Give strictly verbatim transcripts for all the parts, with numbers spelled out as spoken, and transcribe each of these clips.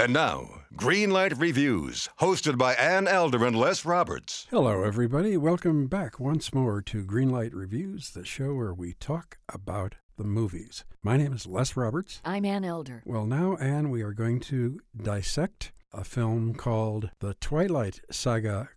And now, Greenlight Reviews, hosted by Ann Elder and Les Roberts. Hello, everybody. Welcome back once more to Greenlight Reviews, the show where we talk about the movies. My name is Les Roberts. I'm Ann Elder. Well, now, Ann, we are going to dissect a film called The Twilight Saga: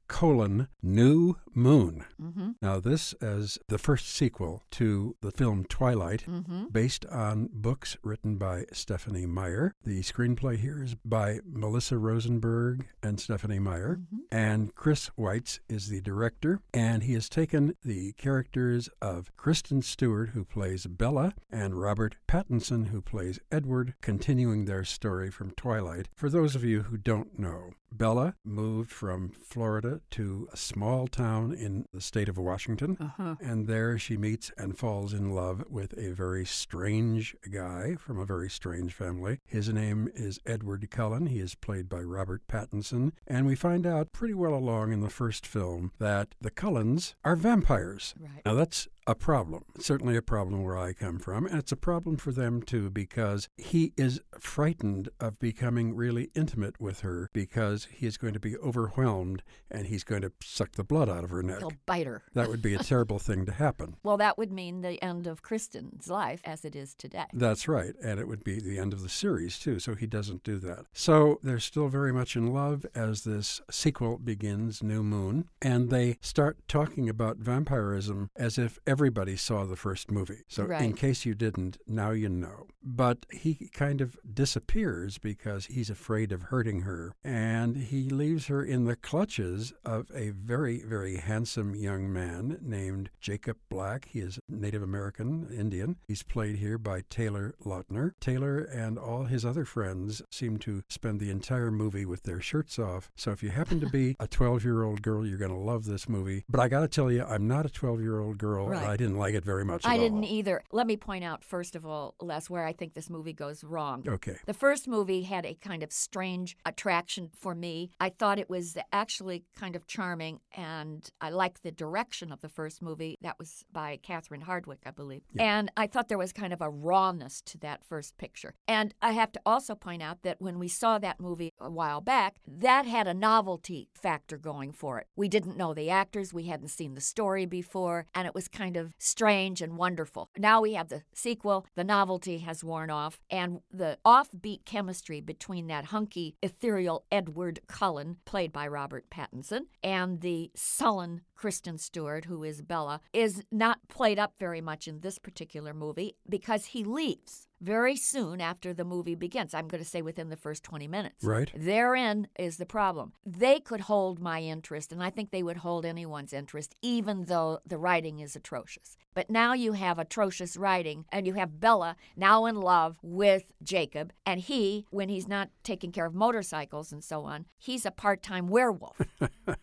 New Moon. Mm-hmm. Now, this is the first sequel to the film Twilight, mm-hmm. based on books written by Stephanie Meyer. The screenplay here is by Melissa Rosenberg and Stephanie Meyer. Mm-hmm. And Chris Weitz is the director. And he has taken the characters of Kristen Stewart, who plays Bella, and Robert Pattinson, who plays Edward, continuing their story from Twilight. For those of you who don't know, Bella moved from Florida to a small town in the state of Washington, uh-huh. and there she meets and falls in love with a very strange guy from a very strange family. His name is Edward Cullen. He is played by Robert Pattinson, and we find out pretty well along in the first film that the Cullens are vampires. Right. Now, that's a problem, certainly a problem where I come from, and it's a problem for them too, because he is frightened of becoming really intimate with her because he is going to be overwhelmed and he's going to suck the blood out of her neck. He'll bite her. That would be a terrible thing to happen. Well, that would mean the end of Kristen's life as it is today. That's right, and it would be the end of the series too, so he doesn't do that. So they're still very much in love as this sequel begins, New Moon, and they start talking about vampirism as if every Everybody saw the first movie, so right. In case you didn't, now you know. But he kind of disappears because he's afraid of hurting her, and he leaves her in the clutches of a very, very handsome young man named Jacob Black. He is Native American, Indian. He's played here by Taylor Lautner. Taylor and all his other friends seem to spend the entire movie with their shirts off, so if you happen to be a twelve-year-old girl, you're going to love this movie. But I got to tell you, I'm not a twelve-year-old girl. Right. I didn't like it very much at all. I didn't either. Let me point out, first of all, Les, where I think this movie goes wrong. Okay. The first movie had a kind of strange attraction for me. I thought it was actually kind of charming, and I liked the direction of the first movie. That was by Catherine Hardwicke, I believe. Yeah. And I thought there was kind of a rawness to that first picture. And I have to also point out that when we saw that movie a while back, that had a novelty factor going for it. We didn't know the actors. We hadn't seen the story before, and it was kind of of strange and wonderful. Now we have the sequel, the novelty has worn off, and the offbeat chemistry between that hunky, ethereal Edward Cullen, played by Robert Pattinson, and the sullen Kristen Stewart, who is Bella, is not played up very much in this particular movie because he leaves very soon after the movie begins. I'm going to say within the first twenty minutes. Right. Therein is the problem. They could hold my interest, and I think they would hold anyone's interest, even though the writing is atrocious. But now you have atrocious writing, and you have Bella now in love with Jacob, and he, when he's not taking care of motorcycles and so on, he's a part-time werewolf.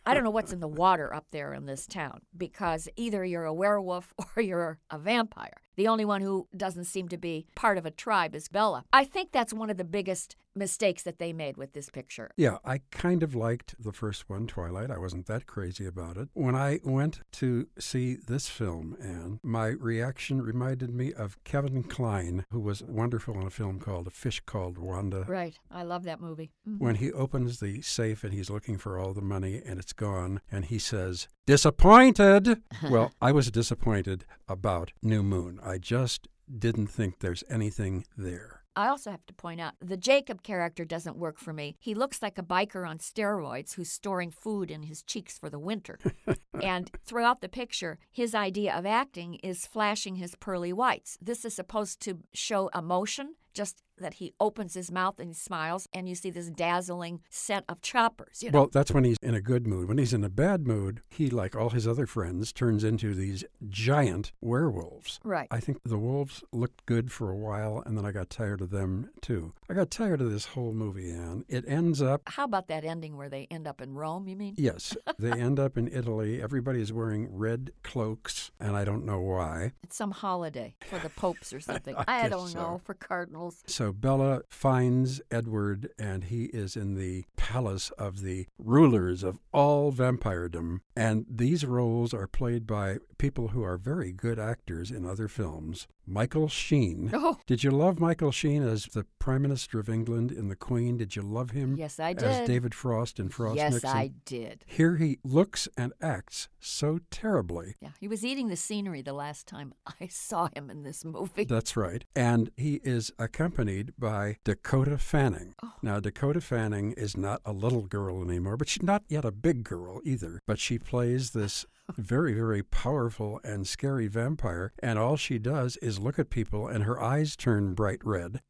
I don't know what's in the water up there in this town, because either you're a werewolf or you're a vampire. The only one who doesn't seem to be part of a tribe is Bella. I think that's one of the biggest mistakes that they made with this picture. Yeah, I kind of liked the first one, Twilight. I wasn't that crazy about it. When I went to see this film, Anne, my reaction reminded me of Kevin Kline, who was wonderful in a film called A Fish Called Wanda. Right. I love that movie. Mm-hmm. When he opens the safe and he's looking for all the money and it's gone, and he says, "Disappointed!" Well, I was disappointed about New Moon. I just didn't think there's anything there. I also have to point out, the Jacob character doesn't work for me. He looks like a biker on steroids who's storing food in his cheeks for the winter. And throughout the picture, his idea of acting is flashing his pearly whites. This is supposed to show emotion, just that he opens his mouth and he smiles, and you see this dazzling set of choppers. You know? Well, that's when he's in a good mood. When he's in a bad mood, he, like all his other friends, turns into these giant werewolves. Right. I think the wolves looked good for a while, and then I got tired of them, too. I got tired of this whole movie, Anne. It ends up... How about that ending where they end up in Rome, you mean? Yes. They end up in Italy. Everybody is wearing red cloaks, and I don't know why. It's some holiday for the popes or something. I, I don't so. know, for cardinals. So So Bella finds Edward, and he is in the palace of the rulers of all vampiredom. And these roles are played by people who are very good actors in other films. Michael Sheen. Oh. Did you love Michael Sheen as the Prime Minister of England in The Queen? Did you love him? Yes, I did. As David Frost in Frost/Nixon? Yes, I did. Here he looks and acts so terribly. Yeah, he was eating the scenery the last time I saw him in this movie. That's right. And he is accompanied by Dakota Fanning. Oh. Now, Dakota Fanning is not a little girl anymore, but she's not yet a big girl either. But she plays this very, very powerful and scary vampire, and all she does is look at people and her eyes turn bright red.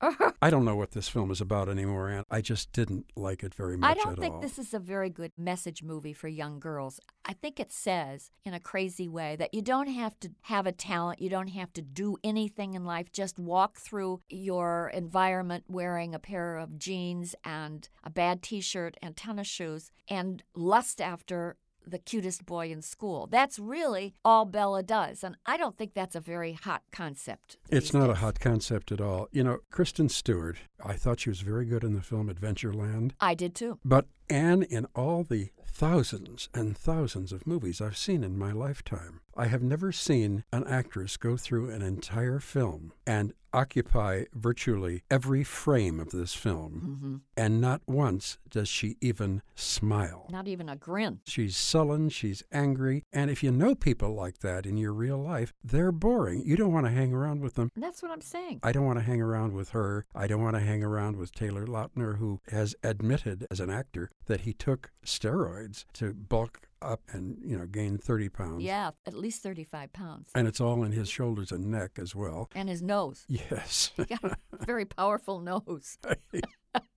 I don't know what this film is about anymore, Anne. I just didn't like it very much at all. I don't think all. This is a very good message movie for young girls. I think it says in a crazy way that you don't have to have a talent, you don't have to do anything in life, just walk through your environment wearing a pair of jeans and a bad t-shirt and tennis shoes and lust after the cutest boy in school. That's really all Bella does, and I don't think that's a very hot concept. It's not a hot concept at all. You know, Kristen Stewart, I thought she was very good in the film Adventureland. I did too. But Anne, in all the thousands and thousands of movies I've seen in my lifetime, I have never seen an actress go through an entire film and occupy virtually every frame of this film. Mm-hmm. And not once does she even smile. Not even a grin. She's sullen, she's angry. And if you know people like that in your real life, they're boring. You don't want to hang around with them. That's what I'm saying. I don't want to hang around with her. I don't want to hang around with Taylor Lautner, who has admitted as an actor that he took steroids to bulk up and, you know, gain thirty pounds. Yeah, at least thirty-five pounds. And it's all in his shoulders and neck as well. And his nose. Yes. He got a very powerful nose.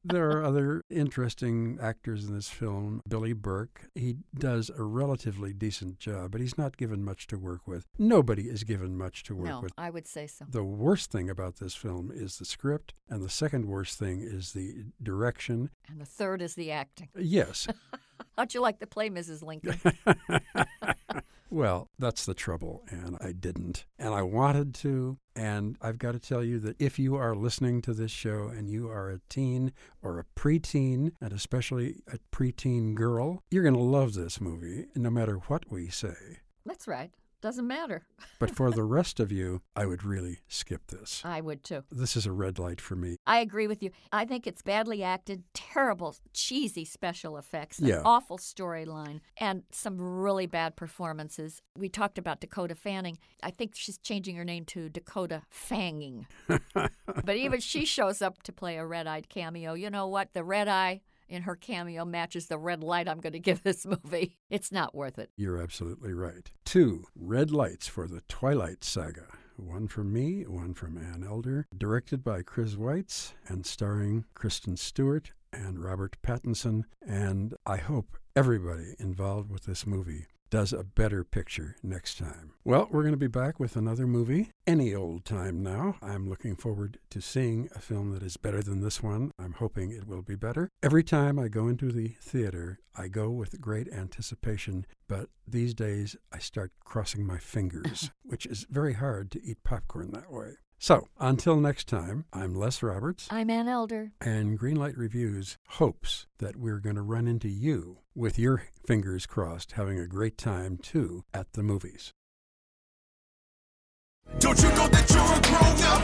There are other interesting actors in this film. Billy Burke, he does a relatively decent job, but he's not given much to work with. Nobody is given much to work no, with. No, I would say so. The worst thing about this film is the script, and the second worst thing is the direction. And the third is the acting. Yes. How'd you like to play Missus Lincoln? Well, that's the trouble, and I didn't. And I wanted to, and I've got to tell you that if you are listening to this show and you are a teen or a preteen, and especially a preteen girl, you're going to love this movie, no matter what we say. That's right. Doesn't matter. But for the rest of you, I would really skip this. I would too. This is a red light for me. I agree with you. I think it's badly acted, terrible, cheesy special effects, an yeah. awful storyline, and some really bad performances. We talked about Dakota Fanning. I think she's changing her name to Dakota Fanging. But even she shows up to play a red-eyed cameo. You know what? The red eye in her cameo matches the red light I'm going to give this movie. It's not worth it. You're absolutely right. Two red lights for The Twilight Saga. One from me, one from Ann Elder. Directed by Chris Weitz and starring Kristen Stewart and Robert Pattinson. And I hope everybody involved with this movie does a better picture next time. Well, we're going to be back with another movie any old time now. I'm looking forward to seeing a film that is better than this one. I'm hoping it will be better. Every time I go into the theater, I go with great anticipation, but these days I start crossing my fingers, which is very hard to eat popcorn that way. So, until next time, I'm Les Roberts. I'm Ann Elder. And Greenlight Reviews hopes that we're going to run into you with your fingers crossed, having a great time, too, at the movies. Don't you know that you're a grown-up?